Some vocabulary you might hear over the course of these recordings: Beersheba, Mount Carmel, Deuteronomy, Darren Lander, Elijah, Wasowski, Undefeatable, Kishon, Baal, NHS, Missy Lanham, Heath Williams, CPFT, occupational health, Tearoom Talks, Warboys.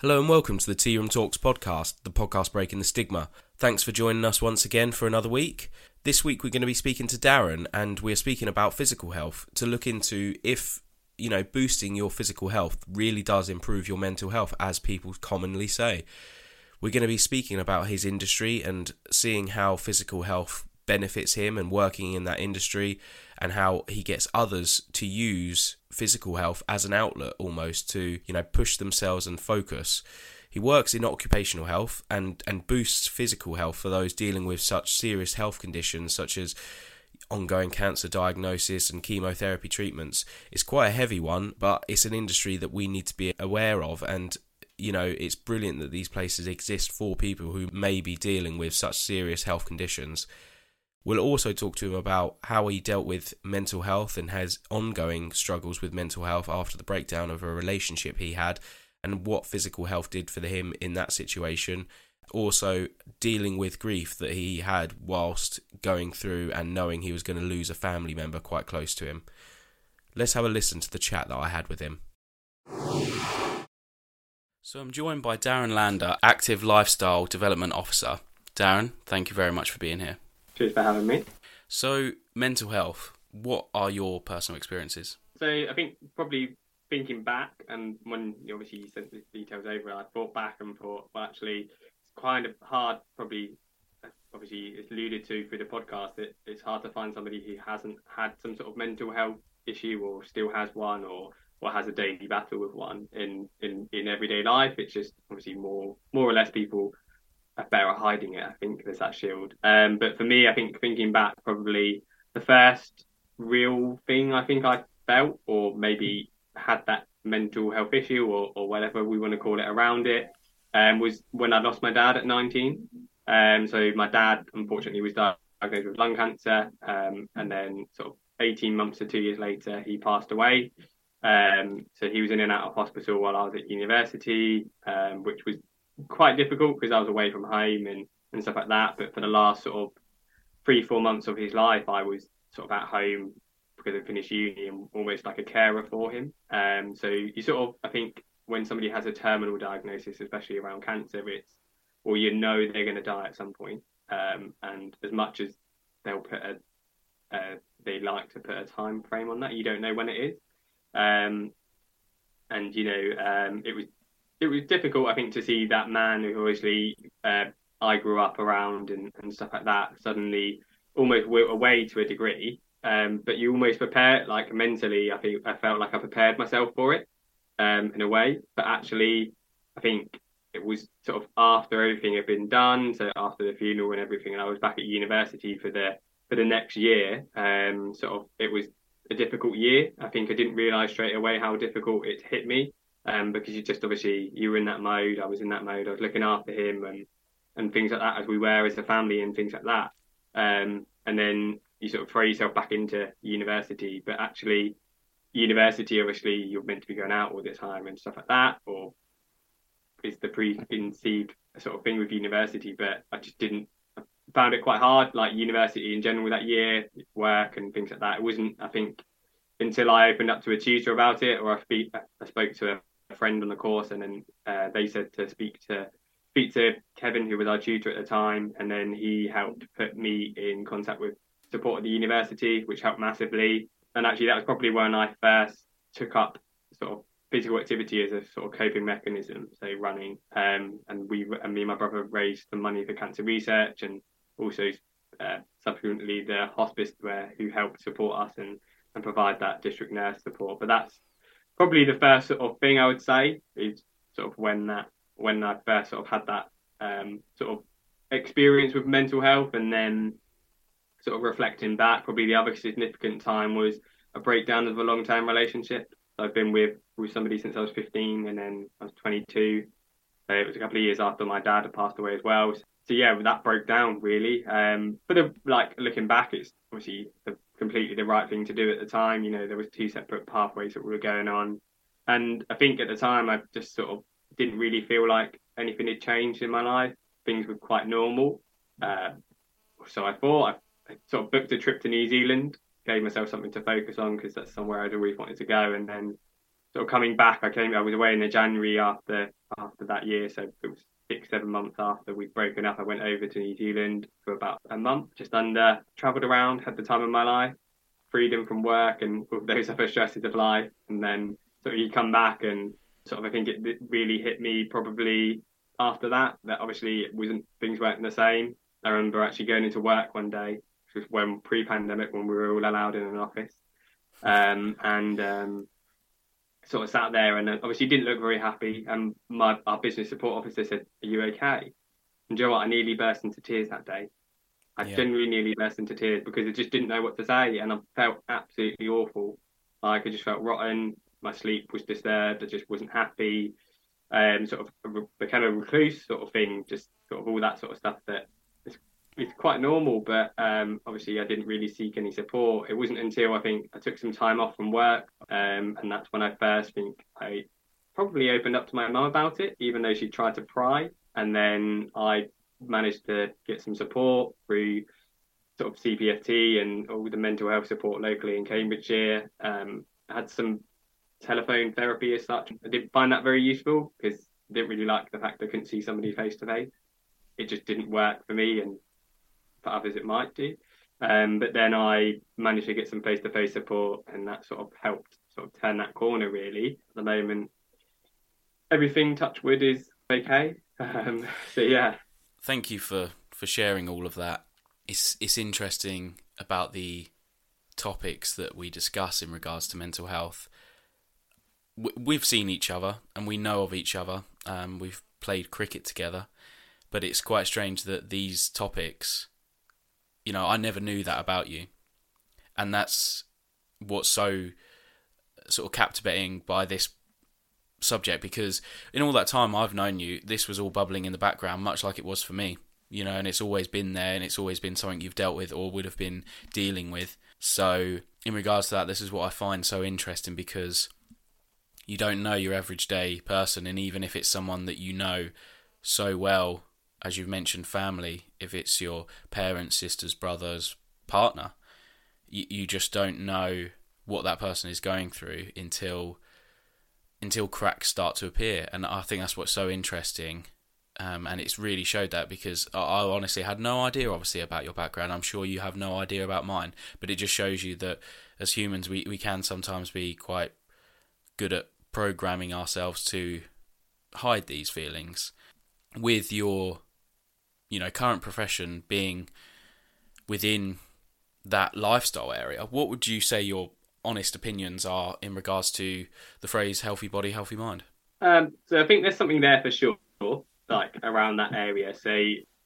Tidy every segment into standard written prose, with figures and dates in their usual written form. Hello and welcome to the Tearoom Talks podcast, the podcast breaking the stigma. Thanks for joining us once again for another week. This week we're going to be speaking to Darren, and we're speaking about physical health to look into if, you know, boosting your physical health really does improve your mental health, as people commonly say. We're going to be speaking about his industry and seeing how physical health benefits him and working in that industry, and how he gets others to use physical health as an outlet almost to, you know, push themselves and focus. He works in occupational health and boosts physical health for those dealing with such serious health conditions such as ongoing cancer diagnosis and chemotherapy treatments. It's quite a heavy one, but it's an industry that we need to be aware of, and you know, it's brilliant that these places exist for people who may be dealing with such serious health conditions. We'll also talk to him about how he dealt with mental health and has ongoing struggles with mental health after the breakdown of a relationship he had, and what physical health did for him in that situation. Also dealing with grief that he had whilst going through and knowing he was going to lose a family member quite close to him. Let's have a listen to the chat that I had with him. So I'm joined by Darren Lander, Active Lifestyle Development Officer. Darren, thank you very much for being here. Cheers for having me. So, mental health, what are your personal experiences? So, I think probably thinking back, and when obviously you sent the details over, I thought back and thought, well, actually, it's kind of hard, probably, obviously it's alluded to through the podcast, that it's hard to find somebody who hasn't had some sort of mental health issue or still has one, or has a daily battle with one in everyday life. It's just obviously more or less people are better at hiding it, I think, there's that shield. But for me, I think thinking back, probably the first real thing I think I felt, or maybe had that mental health issue or whatever we want to call it around it, was when I lost my dad at 19. So my dad, unfortunately, was diagnosed with lung cancer. And then sort of 18 months to 2 years later, he passed away. So he was in and out of hospital while I was at university, which was quite difficult because I was away from home and stuff like that. But for the last sort of 3-4 months of his life, I was sort of at home because I finished uni and almost like a carer for him. So you sort of, I think when somebody has a terminal diagnosis, especially around cancer, it's, well, you know they're going to die at some point. And as much as they'll put they like to put a time frame on that, you don't know when it is. And, you know, it was difficult, I think, to see that man who obviously I grew up around and stuff like that suddenly almost wilt away to a degree. But you almost prepare, like mentally, I think I felt like I prepared myself for it in a way. But actually, I think it was sort of after everything had been done, so after the funeral and everything, and I was back at university for the next year. Sort of, it was a difficult year. I think I didn't realise straight away how difficult it hit me. Because you just obviously, you were in that mode, I was in that mode, I was looking after him and things like that, as we were as a family and things like that. And then you sort of throw yourself back into university, but actually university, obviously you're meant to be going out all the time and stuff like that, or is the preconceived sort of thing with university, but I found it quite hard, like university in general that year, work and things like that. It wasn't, I think, until I opened up to a tutor about it, or I spoke to a friend on the course, and then they said to speak to Kevin, who was our tutor at the time, and then he helped put me in contact with support at the university, which helped massively. And actually that was probably when I first took up sort of physical activity as a sort of coping mechanism, so running, and me and my brother raised some money for cancer research, and also subsequently the hospice who helped support us and provide that district nurse support. But that's probably the first sort of thing I would say is sort of when I first sort of had that sort of experience with mental health. And then sort of reflecting back, probably the other significant time was a breakdown of a long-term relationship. So I've been with somebody since I was 15, and then I was 22. So it was a couple of years after my dad had passed away as well. So yeah, that broke down really. But like looking back, it's obviously completely the right thing to do at the time. You know, there was two separate pathways that were going on. And I think at the time, I just sort of didn't really feel like anything had changed in my life. Things were quite normal. So I thought I sort of booked a trip to New Zealand, gave myself something to focus on because that's somewhere I'd always wanted to go. And then sort of coming back, I was away in the January after that year, so it was 6-7 months after we'd broken up. I went over to New Zealand for about a month, just under, travelled around, had the time of my life, freedom from work and all those other stresses of life. And then sort of you come back and sort of I think it really hit me probably after that obviously it wasn't, things weren't the same. I remember actually going into work one day, which was when pre-pandemic, when we were all allowed in an office, sort of sat there and obviously didn't look very happy. And our business support officer said, "Are you okay?" And do you know what? I nearly burst into tears that day. I genuinely nearly burst into tears because I just didn't know what to say. And I felt absolutely awful. Like I just felt rotten. My sleep was disturbed. I just wasn't happy. Sort of became a recluse sort of thing. Just sort of all that sort of stuff that it's quite normal, but obviously I didn't really seek any support. It wasn't until I think I took some time off from work, and that's when I first think I probably opened up to my mum about it, even though she tried to pry. And then I managed to get some support through sort of CPFT and all the mental health support locally in Cambridgeshire. I had some telephone therapy as such. I didn't find that very useful because I didn't really like the fact I couldn't see somebody face to face. It just didn't work for me, and for others it might do, but then I managed to get some face-to-face support, and that sort of helped sort of turn that corner really. At the moment everything, touch wood, is okay. So yeah, thank you for sharing all of that. It's interesting about the topics that we discuss in regards to mental health. We've seen each other and we know of each other, we've played cricket together, but it's quite strange that these topics, you know, I never knew that about you. And that's what's so sort of captivating by this subject, because in all that time I've known you, this was all bubbling in the background, much like it was for me, you know, and it's always been there and it's always been something you've dealt with or would have been dealing with. So in regards to that, this is what I find so interesting, because you don't know your average day person. And even if it's someone that you know so well, as you've mentioned, family, if it's your parents, sisters, brothers, partner, you just don't know what that person is going through until cracks start to appear. And I think that's what's so interesting, and it's really showed that, because I honestly had no idea, obviously, about your background. I'm sure you have no idea about mine, but it just shows you that as humans we can sometimes be quite good at programming ourselves to hide these feelings. With your, you know, current profession being within that lifestyle area, what would you say your honest opinions are in regards to the phrase healthy body, healthy mind? So I think there's something there for sure, like around that area. So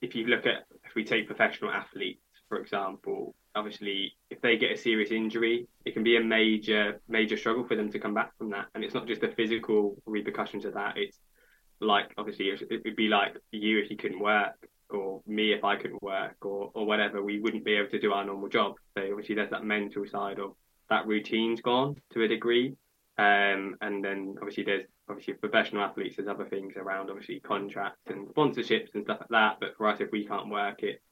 if we take professional athletes, for example, obviously if they get a serious injury, it can be a major struggle for them to come back from that. And it's not just the physical repercussions of that, it's like, obviously, it would be like you if you couldn't work, or me if I couldn't work, or whatever. We wouldn't be able to do our normal job. So obviously there's that mental side of that routine's gone to a degree. And then obviously there's professional athletes, there's other things around obviously contracts and sponsorships and stuff like that. But for us, if we can't work it,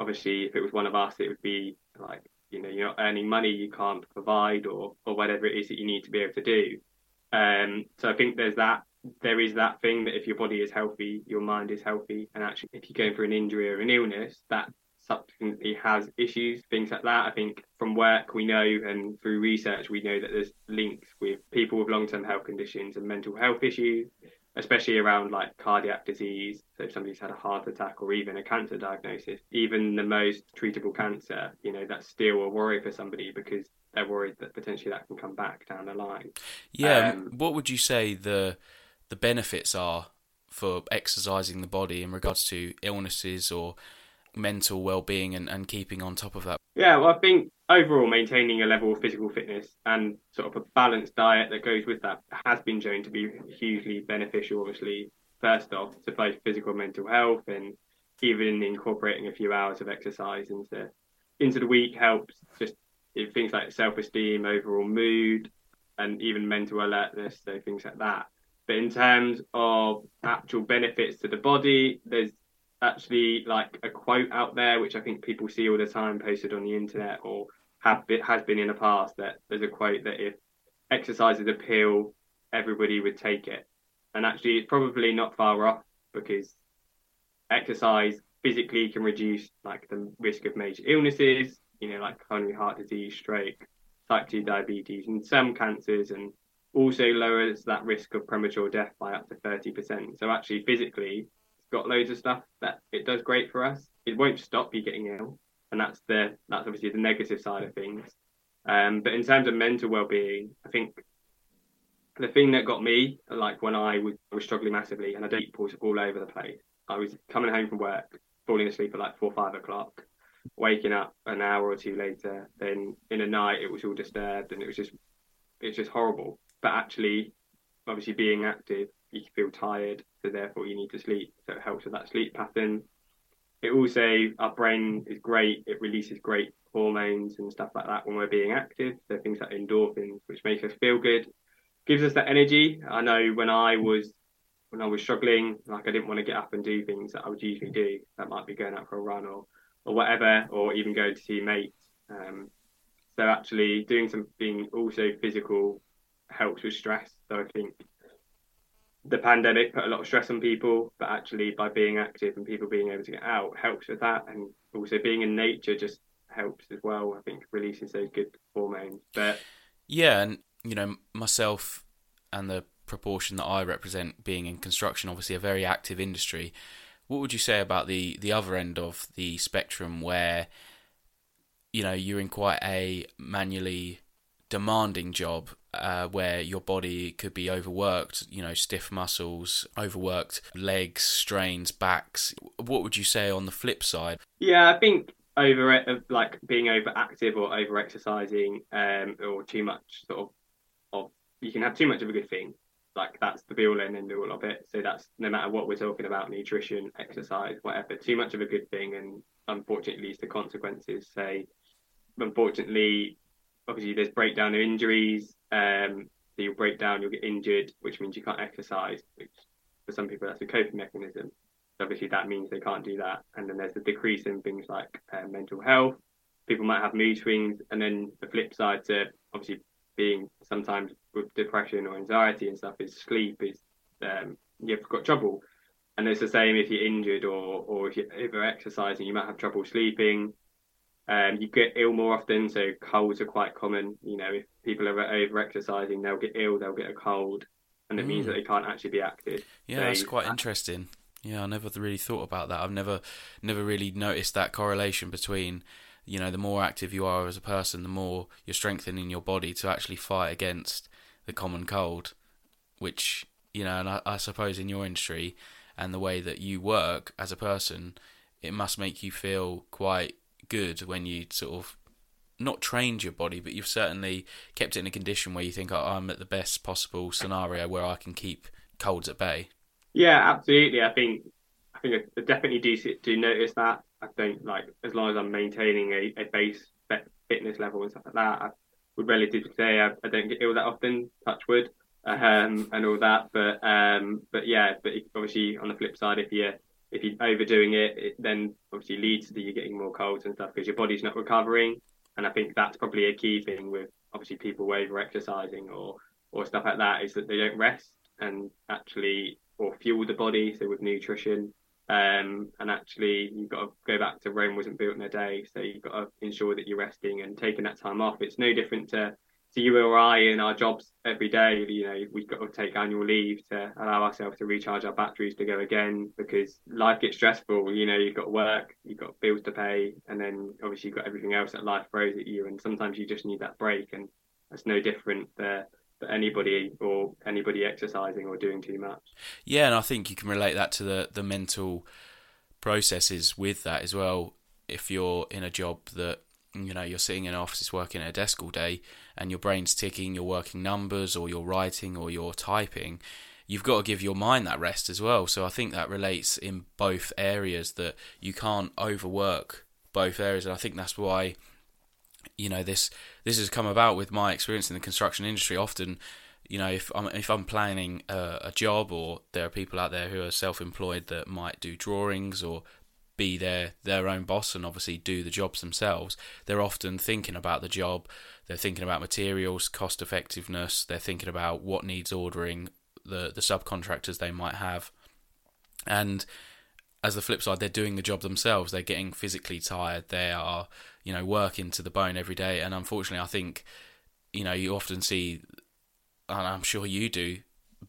obviously if it was one of us, it would be like, you know, you're not earning money, you can't provide or whatever it is that you need to be able to do. So I think there's that. There is that thing that if your body is healthy, your mind is healthy. And actually, if you're going through an injury or an illness, that subsequently has issues, things like that. I think from work, we know, and through research, we know that there's links with people with long-term health conditions and mental health issues, especially around like cardiac disease. So if somebody's had a heart attack or even a cancer diagnosis, even the most treatable cancer, you know, that's still a worry for somebody because they're worried that potentially that can come back down the line. Yeah. What would you say the benefits are for exercising the body in regards to illnesses or mental well-being and keeping on top of that? Yeah, well, I think overall maintaining a level of physical fitness and sort of a balanced diet that goes with that has been shown to be hugely beneficial, obviously, first off, to both physical and mental health, and even incorporating a few hours of exercise into the week helps just things like self-esteem, overall mood, and even mental alertness, so things like that. But in terms of actual benefits to the body, there's actually like a quote out there, which I think people see all the time posted on the internet or has been in the past, that there's a quote that if exercise is a pill, everybody would take it. And actually, it's probably not far off, because exercise physically can reduce like the risk of major illnesses, you know, like coronary heart disease, stroke, type 2 diabetes, and some cancers, and also lowers that risk of premature death by up to 30%. So actually, physically, it's got loads of stuff that it does great for us. It won't stop you getting ill, and that's obviously the negative side of things. But in terms of mental well-being, I think the thing that got me, like when I was struggling massively, and I did was all over the place. I was coming home from work, falling asleep at like 4 or 5 o'clock, waking up an hour or two later. Then in the night, it was all disturbed, and it's just horrible. But actually, obviously being active, you can feel tired, so therefore you need to sleep. So it helps with that sleep pattern. It also, our brain is great. It releases great hormones and stuff like that when we're being active. So things like endorphins, which make us feel good, gives us that energy. I know when I was struggling, like I didn't want to get up and do things that I would usually do. That might be going out for a run or whatever, or even going to see mates. So actually doing something also physical helps with stress. So I think the pandemic put a lot of stress on people, but actually by being active and people being able to get out helps with that. And also being in nature just helps as well. I think releases those good hormones. But yeah, and you know, myself and the proportion that I represent being in construction, obviously a very active industry, what would you say about the other end of the spectrum where, you know, you're in quite a manually demanding job where your body could be overworked, you know, stiff muscles, overworked legs, strains, backs? What would you say on the flip side? Yeah, I think being overactive or over-exercising or too much sort of you can have too much of a good thing. Like that's the be-all and end-all of it. So that's no matter what we're talking about, nutrition, exercise, whatever, too much of a good thing and unfortunately leads to consequences. So unfortunately, obviously there's breakdown of injuries. So you'll break down, you'll get injured, which means you can't exercise, which for some people that's a coping mechanism. So obviously that means they can't do that. And then there's the decrease in things like mental health. People might have mood swings. And then the flip side to obviously being sometimes with depression or anxiety and stuff is sleep is you've got trouble. And it's the same if you're injured or if you're over exercising, you might have trouble sleeping. You get ill more often, so colds are quite common. You know, if people are over exercising, they'll get ill, they'll get a cold, and it means that they can't actually be active. Yeah, so, that's quite interesting. Yeah, I never really thought about that. I've never really noticed that correlation between, you know, the more active you are as a person, the more you're strengthening your body to actually fight against the common cold, which, you know, and I suppose in your industry and the way that you work as a person, it must make you feel quite good when you sort of not trained your body, but you've certainly kept it in a condition where you think, oh, I'm at the best possible scenario where I can keep colds at bay. Yeah, absolutely. I think I definitely do notice that. I think, like, as long as I'm maintaining a base fitness level and stuff like that, I would relatively say I don't get ill that often, touch wood, and all that. But obviously on the flip side, if you're overdoing it, it then obviously leads to you getting more colds and stuff because your body's not recovering. And I think that's probably a key thing with obviously people over-exercising or stuff like that is that they don't rest and actually or fuel the body, so with nutrition. And actually, you've got to go back to Rome wasn't built in a day, so you've got to ensure that you're resting and taking that time off. It's no different to you or I in our jobs every day. You know, we've got to take annual leave to allow ourselves to recharge our batteries to go again because life gets stressful. You know, you've got work, you've got bills to pay, and then obviously you've got everything else that life throws at you. And sometimes you just need that break, and that's no different there. But anybody exercising or doing too much. Yeah, and I think you can relate that to the mental processes with that as well. If you're in a job that, you know, you're sitting in an office working at a desk all day and your brain's ticking, you're working numbers or you're writing or you're typing, you've got to give your mind that rest as well. So I think that relates in both areas, that you can't overwork both areas. And I think that's why, you know, this has come about with my experience in the construction industry. Often, you know, if I'm planning a job, or there are people out there who are self-employed that might do drawings or be their own boss and obviously do the jobs themselves, they're often thinking about the job, They're thinking about materials, cost effectiveness. They're thinking about what needs ordering, the subcontractors they might have. And as the flip side, they're doing the job themselves. They're getting physically tired. They are, working to the bone every day. And unfortunately, I think, you often see, and I'm sure you do,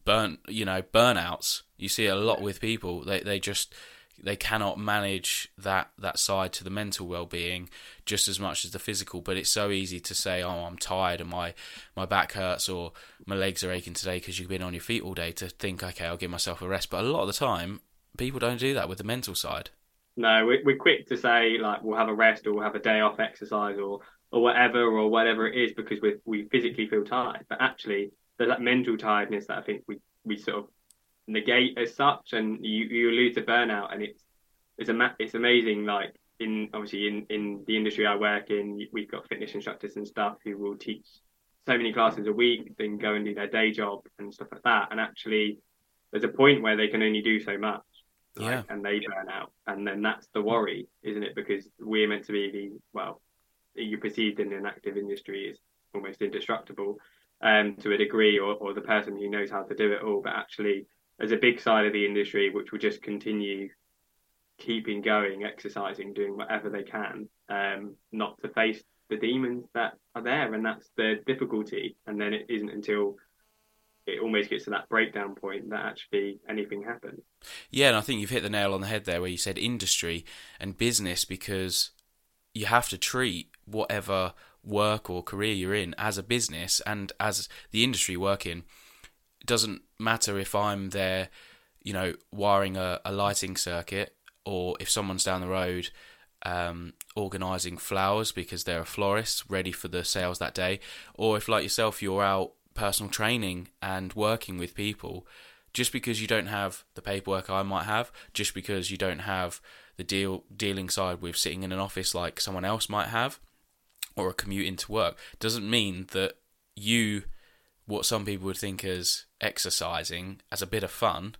burnouts. You see it a lot with people. They cannot manage that side to the mental well-being just as much as the physical. But it's so easy to say, oh, I'm tired and my back hurts or my legs are aching today because you've been on your feet all day, to think, okay, I'll give myself a rest. But a lot of the time, people don't do that with the mental side. No, we're quick to say, like, we'll have a rest or we'll have a day off exercise or whatever it is because we physically feel tired. But actually, there's that mental tiredness that I think we sort of negate as such, and you allude to burnout, and it's amazing. Like, in the industry I work in, we've got fitness instructors and stuff who will teach so many classes a week, then go and do their day job and stuff like that. And actually, there's a point where they can only do so much, right? And they burn out, and then that's the worry, isn't it? Because we're meant to be you're perceived in an active industry is almost indestructible, to a degree, or the person who knows how to do it all, but actually. There's a big side of the industry which will just continue keeping going, exercising, doing whatever they can, not to face the demons that are there. And that's the difficulty. And then it isn't until it almost gets to that breakdown point that actually anything happens. Yeah, and I think you've hit the nail on the head there where you said industry and business, because you have to treat whatever work or career you're in as a business, and as the industry working. It doesn't matter if I'm there, wiring a lighting circuit, or if someone's down the road organising flowers because they're a florist ready for the sales that day, or if, like yourself, you're out personal training and working with people. Just because you don't have the paperwork I might have, just because you don't have the dealing side with sitting in an office like someone else might have, or a commute into work, doesn't mean that you... what some people would think as exercising as a bit of fun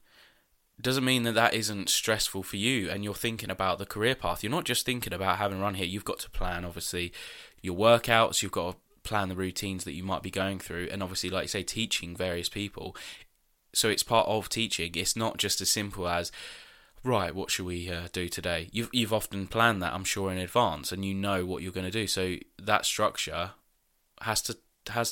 doesn't mean that isn't stressful for you, and you're thinking about the career path. You're not just thinking about having a run here. You've got to plan, obviously, your workouts. You've got to plan the routines that you might be going through, and obviously, like you say, teaching various people. So it's part of teaching. It's not just as simple as, right, what should we do today? You've often planned that, I'm sure, in advance, and you know what you're going to do. So that structure has to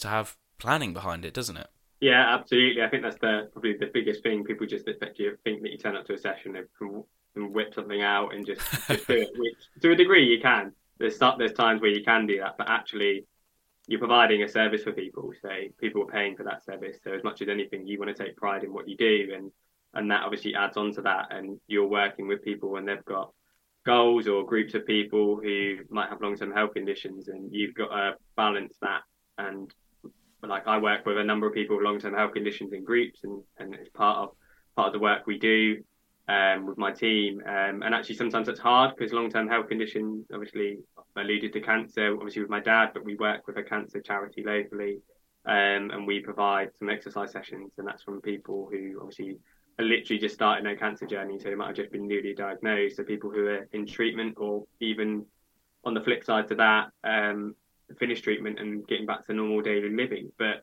have planning behind it, doesn't it? Yeah, absolutely. I think that's probably the biggest thing. People just expect you to think that you turn up to a session and whip something out and just do it, which to a degree you can. There's times where you can do that, but actually you're providing a service for people. So people are paying for that service. So as much as anything, you want to take pride in what you do, and that obviously adds on to that. And you're working with people when they've got goals, or groups of people who might have long-term health conditions, and you've got to balance that. And like, I work with a number of people with long-term health conditions in groups, and it's part of the work we do with my team. And actually, sometimes it's hard because long-term health conditions, obviously, I alluded to cancer, obviously, with my dad, but we work with a cancer charity locally, and we provide some exercise sessions, and that's from people who obviously are literally just starting their cancer journey, so they might have just been newly diagnosed, so people who are in treatment, or even on the flip side to that, finish treatment and getting back to normal daily living. But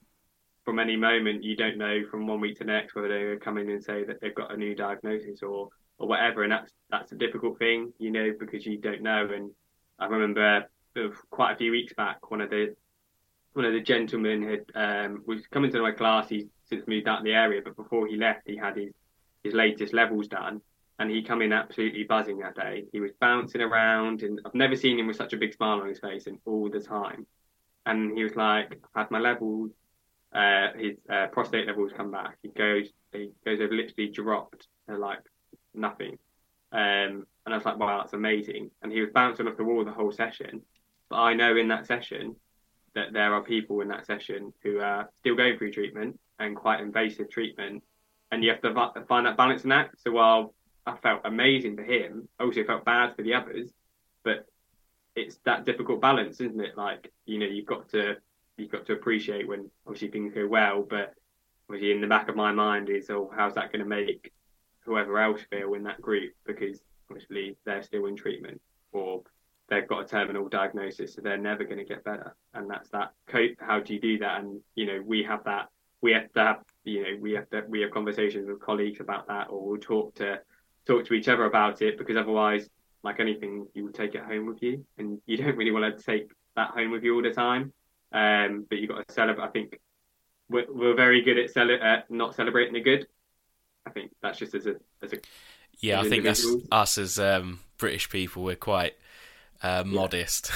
from any moment, you don't know from one week to the next whether they come in and say that they've got a new diagnosis or whatever, and that's a difficult thing, because you don't know. And I remember quite a few weeks back, one of the gentlemen had was coming to my class. He's since moved out of the area, but before he left, he had his latest levels done, and he come in absolutely buzzing that day. He was bouncing around, and I've never seen him with such a big smile on his face, and all the time. And he was like, I've had my levels, his prostate levels come back. He goes, they've literally dropped to like nothing. And I was like, wow, that's amazing. And he was bouncing off the wall the whole session. But I know in that session that there are people in that session who are still going through treatment, and quite invasive treatment. And you have to find that balancing act. So while I felt amazing for him, I also felt bad for the others, but it's that difficult balance, isn't it? Like, you've got to appreciate when obviously things go well, but obviously in the back of my mind is, oh, how's that going to make whoever else feel in that group? Because obviously they're still in treatment, or they've got a terminal diagnosis, so they're never going to get better. And that's that. How do you do that? And, you know, we have that. We have to have, you know, we have conversations with colleagues about that, or we'll talk to each other about it, because otherwise, like anything, you will take it home with you, and you don't really want to take that home with you all the time. But you've got to celebrate. I think we're very good at not celebrating the good. I think that's just as a yeah. As I think that's us as British people. We're quite modest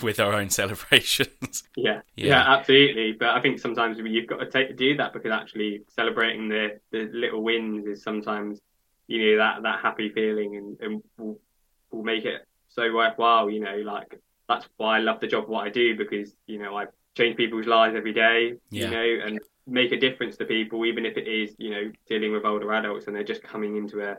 with our own celebrations. Yeah, absolutely. But I think sometimes you've got to do that, because actually celebrating the little wins is sometimes, you know, that happy feeling and will make it so worthwhile. You know, like that's why I love the job what I do, because, you know, I change people's lives every day. You know, and make a difference to people, even if it is, you know, dealing with older adults and they're just coming into a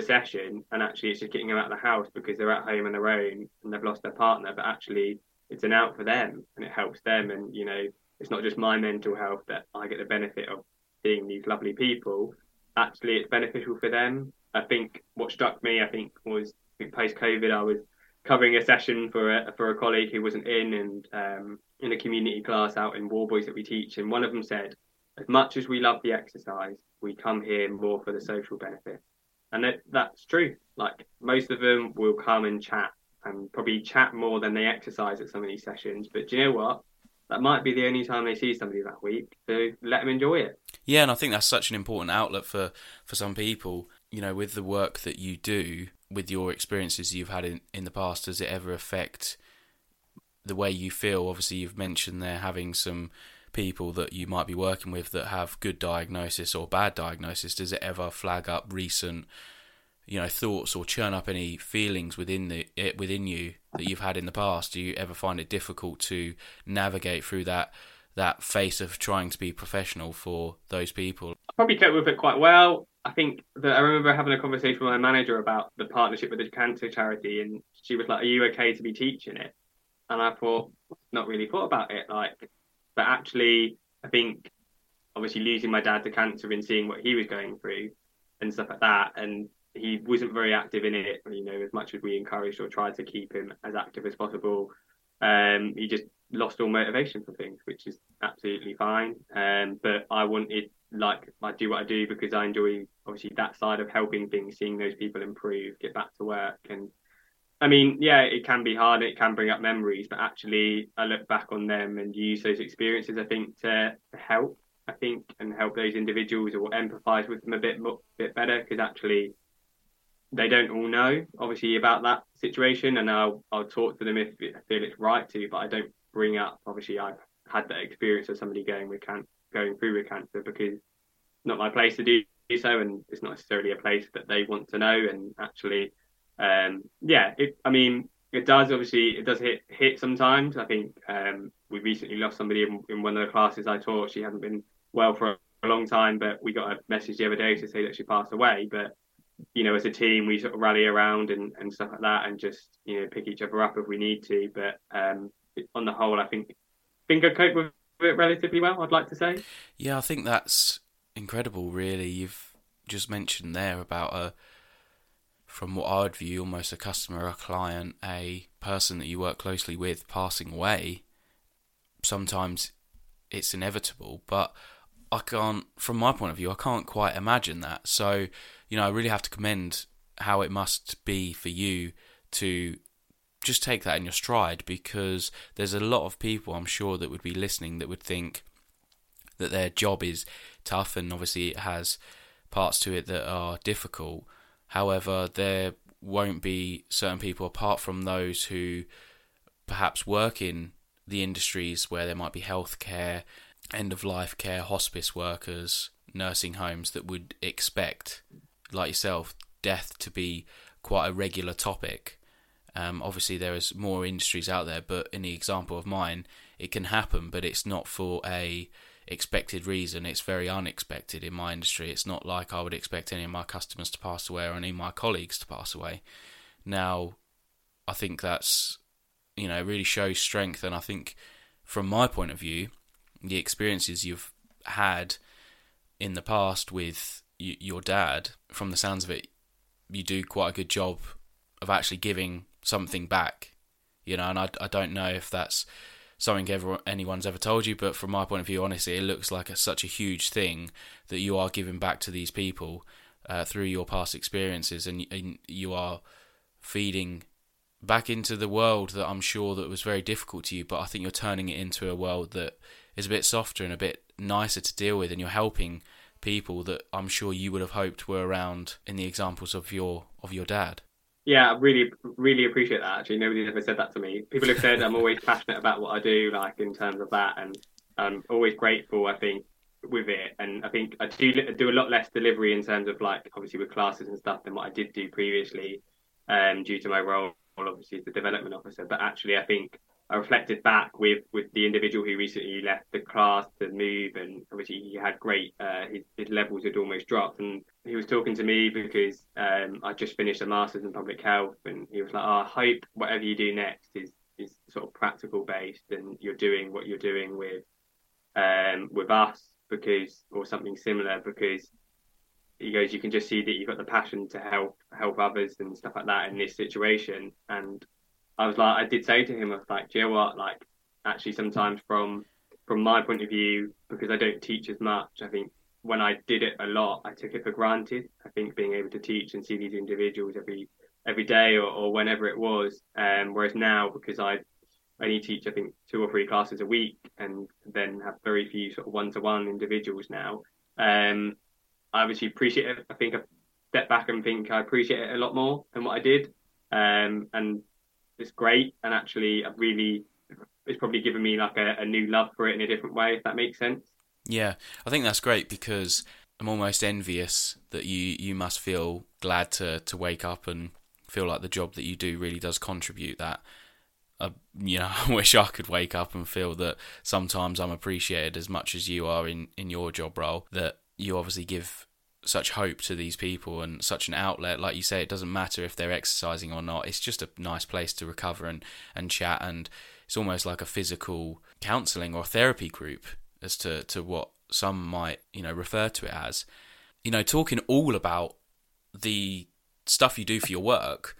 session, and actually it's just getting them out of the house because they're at home on their own and they've lost their partner, but actually it's an out for them and it helps them. And, you know, it's not just my mental health that I get the benefit of seeing these lovely people. Actually, it's beneficial for them. I think what struck me, was post-COVID, I was covering a session for a colleague who wasn't in, and in a community class out in Warboys that we teach, and one of them said, as much as we love the exercise, we come here more for the social benefit. And that's true. Like, most of them will come and chat, and probably chat more than they exercise at some of these sessions. But do you know what? That might be the only time they see somebody that week, so let them enjoy it. Yeah, and I think that's such an important outlet for some people. You know, with the work that you do, with your experiences you've had in the past, does it ever affect the way you feel? Obviously, you've mentioned there having some people that you might be working with that have good diagnosis or bad diagnosis. Does it ever flag up recent, you know, thoughts or churn up any feelings within you that you've had in the past? Do you ever find it difficult to navigate through that phase of trying to be professional for those people? I probably cope with it quite well. I think that I remember having a conversation with my manager about the partnership with the cancer charity, and she was like, "Are you okay to be teaching it?" And I thought, not really thought about it, but actually, I think obviously losing my dad to cancer and seeing what he was going through and stuff like that, and he wasn't very active in it, you know, as much as we encouraged or tried to keep him as active as possible. He just lost all motivation for things, which is absolutely fine. But I wanted, I do what I do because I enjoy, obviously, that side of helping things, seeing those people improve, get back to work. And I mean, yeah, it can be hard. It can bring up memories, but actually I look back on them and use those experiences, I think, to help, and help those individuals or empathise with them a bit better, because actually they don't all know, obviously, about that situation. And I'll talk to them if I feel it's right to, but I don't bring up, obviously, I've had that experience of somebody going through with cancer, because it's not my place to do so, and it's not necessarily a place that they want to know. And actually... it does hit sometimes. I think we recently lost somebody in one of the classes I taught. She hasn't been well for a long time, but we got a message the other day to say that she passed away. But, you know, as a team, we sort of rally around and stuff like that, and just, you know, pick each other up if we need to. But on the whole, I think I cope with it relatively well, I'd like to say. Yeah, I think that's incredible, really. You've just mentioned there about from what I would view almost a customer, a client, a person that you work closely with passing away. Sometimes it's inevitable, but from my point of view, I can't quite imagine that. So, you know, I really have to commend how it must be for you to just take that in your stride, because there's a lot of people, I'm sure, that would be listening that would think that their job is tough, and obviously it has parts to it that are difficult. However, there won't be certain people, apart from those who perhaps work in the industries where there might be healthcare, end-of-life care, hospice workers, nursing homes, that would expect, like yourself, death to be quite a regular topic. Obviously, there is more industries out there, but in the example of mine, it can happen, but it's not for a expected reason. It's very unexpected in my industry. It's not like I would expect any of my customers to pass away or any of my colleagues to pass away. Now, I think that's, you know, really shows strength. And I think from my point of view, the experiences you've had in the past with your dad, from the sounds of it, you do quite a good job of actually giving something back you know, and I don't know if that's something anyone's ever told you, but from my point of view, honestly, it looks like such a huge thing that you are giving back to these people through your past experiences, and you are feeding back into the world that I'm sure that was very difficult to you, but I think you're turning it into a world that is a bit softer and a bit nicer to deal with, and you're helping people that I'm sure you would have hoped were around in the examples of your dad. Yeah, I really, really appreciate that, actually. Nobody's ever said that to me. People have said I'm always passionate about what I do, like, in terms of that, and I'm always grateful, I think, with it. And I think I do a lot less delivery in terms of, like, obviously with classes and stuff than what I did do previously, due to my role, obviously, as the development officer. But actually, I think I reflected back with the individual who recently left the class to move, and obviously he had great, his levels had almost dropped, and he was talking to me because I just finished a master's in public health, and he was like, oh, I hope whatever you do next is sort of practical based, and you're doing what you're doing with us, because, or something similar, because he goes, you can just see that you've got the passion to help others and stuff like that in this situation. And I was like, I did say to him, I was like, do you know what? Like, actually, sometimes from my point of view, because I don't teach as much, I think when I did it a lot, I took it for granted. I think being able to teach and see these individuals every day or whenever it was. Whereas now, because I only teach, I think, 2 or 3 classes a week, and then have very few sort of one-to-one individuals now, I obviously appreciate it. I think I step back and think I appreciate it a lot more than what I did. And it's great, and actually it's probably given me like a new love for it in a different way, if that makes sense. Yeah, I think that's great, because I'm almost envious that you must feel glad to wake up and feel like the job that you do really does contribute that. You know, I wish I could wake up and feel that sometimes I'm appreciated as much as you are in your job role, that you obviously give such hope to these people and such an outlet. Like you say, it doesn't matter if they're exercising or not, it's just a nice place to recover and chat, and it's almost like a physical counselling or therapy group as to what some might, you know, refer to it as. You know, talking all about the stuff you do for your work,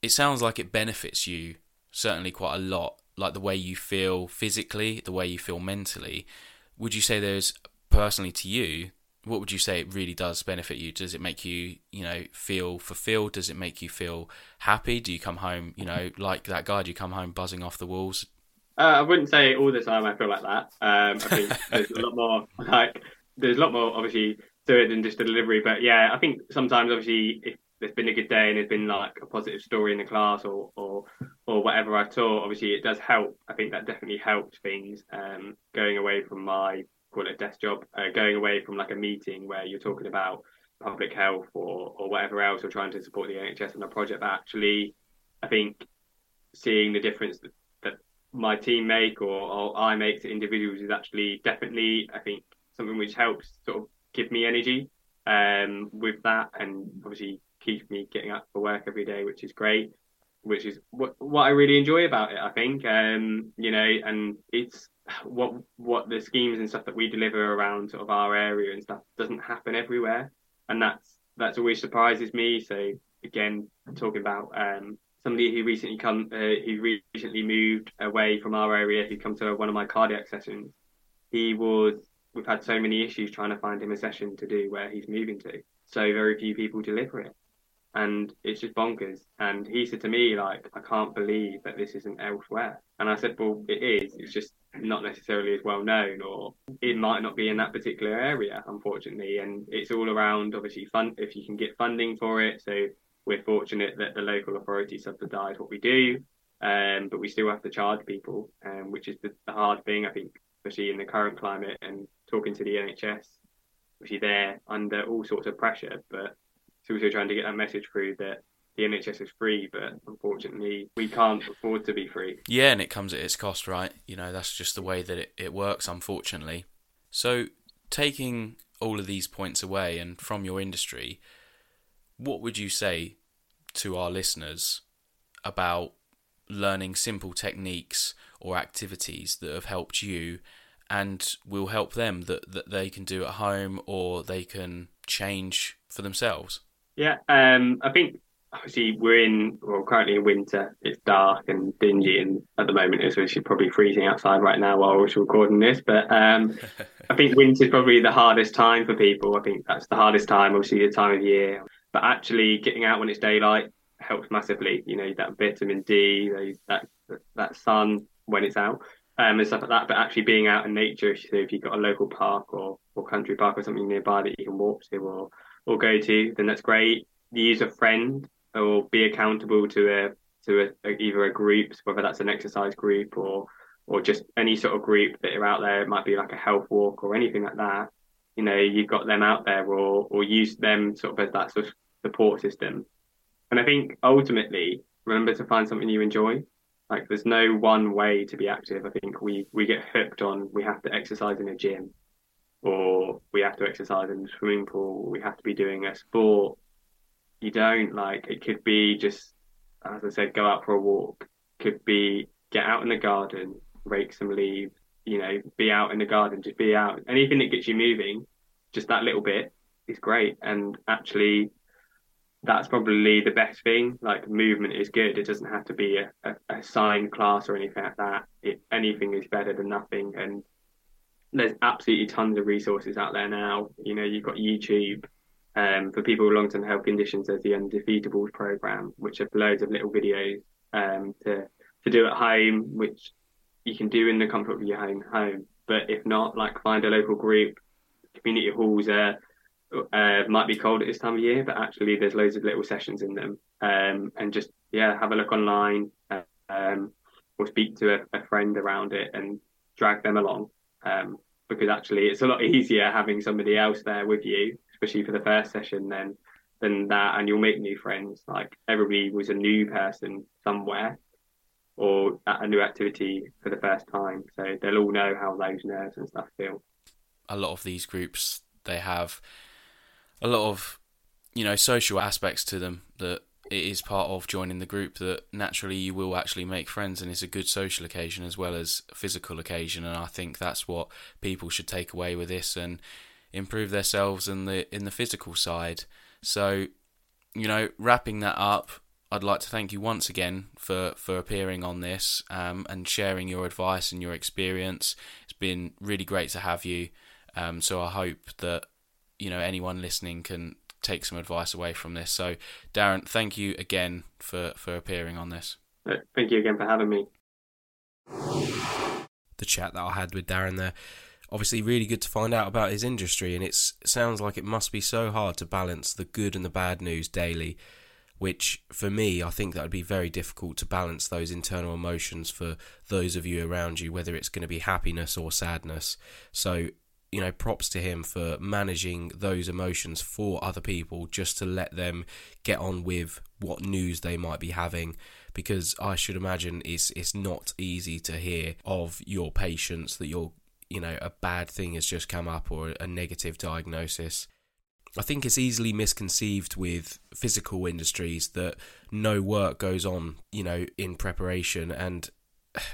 it sounds like it benefits you certainly quite a lot, like the way you feel physically, the way you feel mentally. Would you say there's, personally to you, what would you say it really does benefit you? Does it make you, you know, feel fulfilled? Does it make you feel happy? Do you come home, you know, like that guy, do you come home buzzing off the walls? I wouldn't say all the time I feel like that. I think there's a lot more, like, obviously, to it than just the delivery. But yeah, I think sometimes, obviously, if there's been a good day and there's been, like, a positive story in the class or whatever I've taught, obviously, it does help. I think that definitely helps things, going away from my, call it a desk job, going away from like a meeting where you're talking about public health or whatever else, or trying to support the NHS in a project. But actually, I think seeing the difference that my team make or I make to individuals is actually definitely, I think, something which helps sort of give me energy with that, and obviously keeps me getting up for work every day, which is great, which is what I really enjoy about it, I think. You know, and it's what the schemes and stuff that we deliver around sort of our area and stuff doesn't happen everywhere, and that's always surprises me. So again, talking about somebody who recently moved away from our area, who come to one of my cardiac sessions, we've had so many issues trying to find him a session to do where he's moving to, so very few people deliver it, and it's just bonkers. And he said to me, like, I can't believe that this isn't elsewhere. And I said, well, it is, it's just not necessarily as well known, or it might not be in that particular area, unfortunately. And it's all around, obviously, fund if you can get funding for it. So we're fortunate that the local authority subsidise what we do, but we still have to charge people, which is the hard thing, I think, especially in the current climate. And talking to the NHS, obviously they're under all sorts of pressure, but it's also trying to get that message through that the NHS is free, but unfortunately we can't afford to be free. Yeah, and it comes at its cost, right? You know, that's just the way that it works, unfortunately. So taking all of these points away and from your industry, what would you say to our listeners about learning simple techniques or activities that have helped you and will help them, that they can do at home or they can change for themselves? Yeah, I think obviously we're currently in winter. It's dark and dingy, and at the moment it's actually probably freezing outside right now while we're recording this. But I think winter is probably the hardest time for people. I think that's the hardest time, obviously the time of year. But actually getting out when it's daylight helps massively. You know, that vitamin D, that sun when it's out. And stuff like that, but actually being out in nature, if you've got a local park or country park or something nearby that you can walk to or go to, then that's great. Use a friend or be accountable to either a group, whether that's an exercise group or just any sort of group that are out there. It might be like a health walk or anything like that. You know, you've got them out there or use them sort of as that sort of support system. And I think ultimately, remember to find something you enjoy. Like, there's no one way to be active. I think we get hooked on, we have to exercise in a gym, or we have to exercise in the swimming pool, or we have to be doing a sport. You don't, like, it could be just, as I said, go out for a walk. Could be get out in the garden, rake some leaves, you know, be out in the garden, just be out. Anything that gets you moving, just that little bit is great. And actually, that's probably the best thing. Like, movement is good. It doesn't have to be a assigned class or anything like that. Anything is better than nothing. And there's absolutely tons of resources out there now. You know, you've got YouTube. For people with long-term health conditions, there's the Undefeatable program, which have loads of little videos to do at home, which you can do in the comfort of your own home. But if not, like, find a local group. Community halls are might be cold at this time of year, but actually there's loads of little sessions in them, and just have a look online, or speak to a friend around it and drag them along, because actually it's a lot easier having somebody else there with you, especially for the first session than that. And you'll make new friends. Like, everybody was a new person somewhere or at a new activity for the first time, so they'll all know how those nerves and stuff feel. A lot of these groups, they have a lot of, you know, social aspects to them, that it is part of joining the group that naturally you will actually make friends, and it's a good social occasion as well as a physical occasion. And I think that's what people should take away with this and improve themselves in the physical side. So, you know, wrapping that up, I'd like to thank you once again for appearing on this and sharing your advice and your experience. It's been really great to have you. So I hope that, you know, anyone listening can take some advice away from this. So, Darren, thank you again for appearing on this. Thank you again for having me. The chat that I had with Darren there, obviously really good to find out about his industry, and it sounds like it must be so hard to balance the good and the bad news daily, which for me, I think that would be very difficult to balance those internal emotions for those of you around you, whether it's going to be happiness or sadness. So, you know, props to him for managing those emotions for other people, just to let them get on with what news they might be having, because I should imagine it's not easy to hear of your patients that you're, you know, a bad thing has just come up or a negative diagnosis. I think it's easily misconceived with physical industries that no work goes on, you know, in preparation, and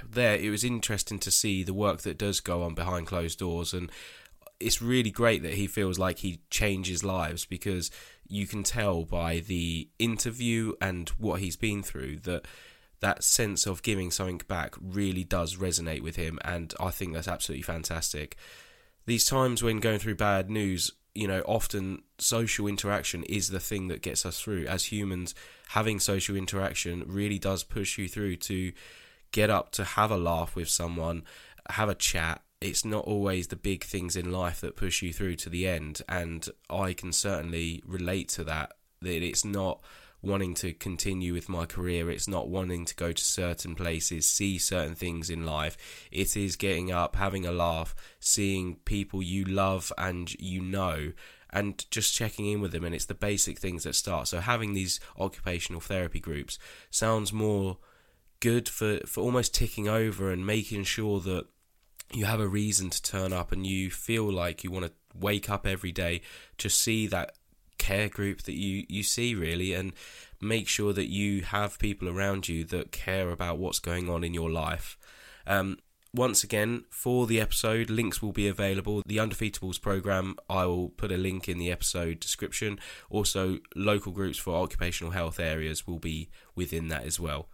there it was interesting to see the work that does go on behind closed doors. And it's really great that he feels like he changes lives, because you can tell by the interview and what he's been through that sense of giving something back really does resonate with him, and I think that's absolutely fantastic. These times when going through bad news, you know, often social interaction is the thing that gets us through. As humans, having social interaction really does push you through to get up, to have a laugh with someone, have a chat. It's not always the big things in life that push you through to the end, and I can certainly relate to that it's not wanting to continue with my career, it's not wanting to go to certain places, see certain things in life. It is getting up, having a laugh, seeing people you love and you know, and just checking in with them, and it's the basic things that start. So having these occupational therapy groups sounds more good for almost ticking over and making sure that you have a reason to turn up, and you feel like you want to wake up every day to see that care group that you see, really, and make sure that you have people around you that care about what's going on in your life. once again, for the episode, links will be available. The Undefeatables program, I will put a link in the episode description. Also, local groups for occupational health areas will be within that as well.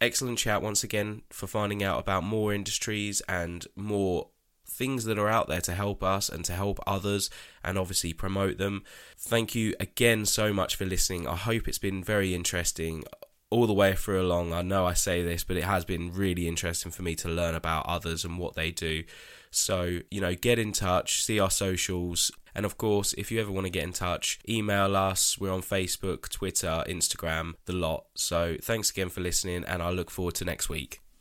Excellent shout once again for finding out about more industries and more things that are out there to help us and to help others and obviously promote them. Thank you again so much for listening. I hope it's been very interesting all the way through along. I know I say this, but it has been really interesting for me to learn about others and what they do. So, you know, get in touch, see our socials. And of course, if you ever want to get in touch, email us. We're on Facebook, Twitter, Instagram, the lot. So thanks again for listening, and I look forward to next week.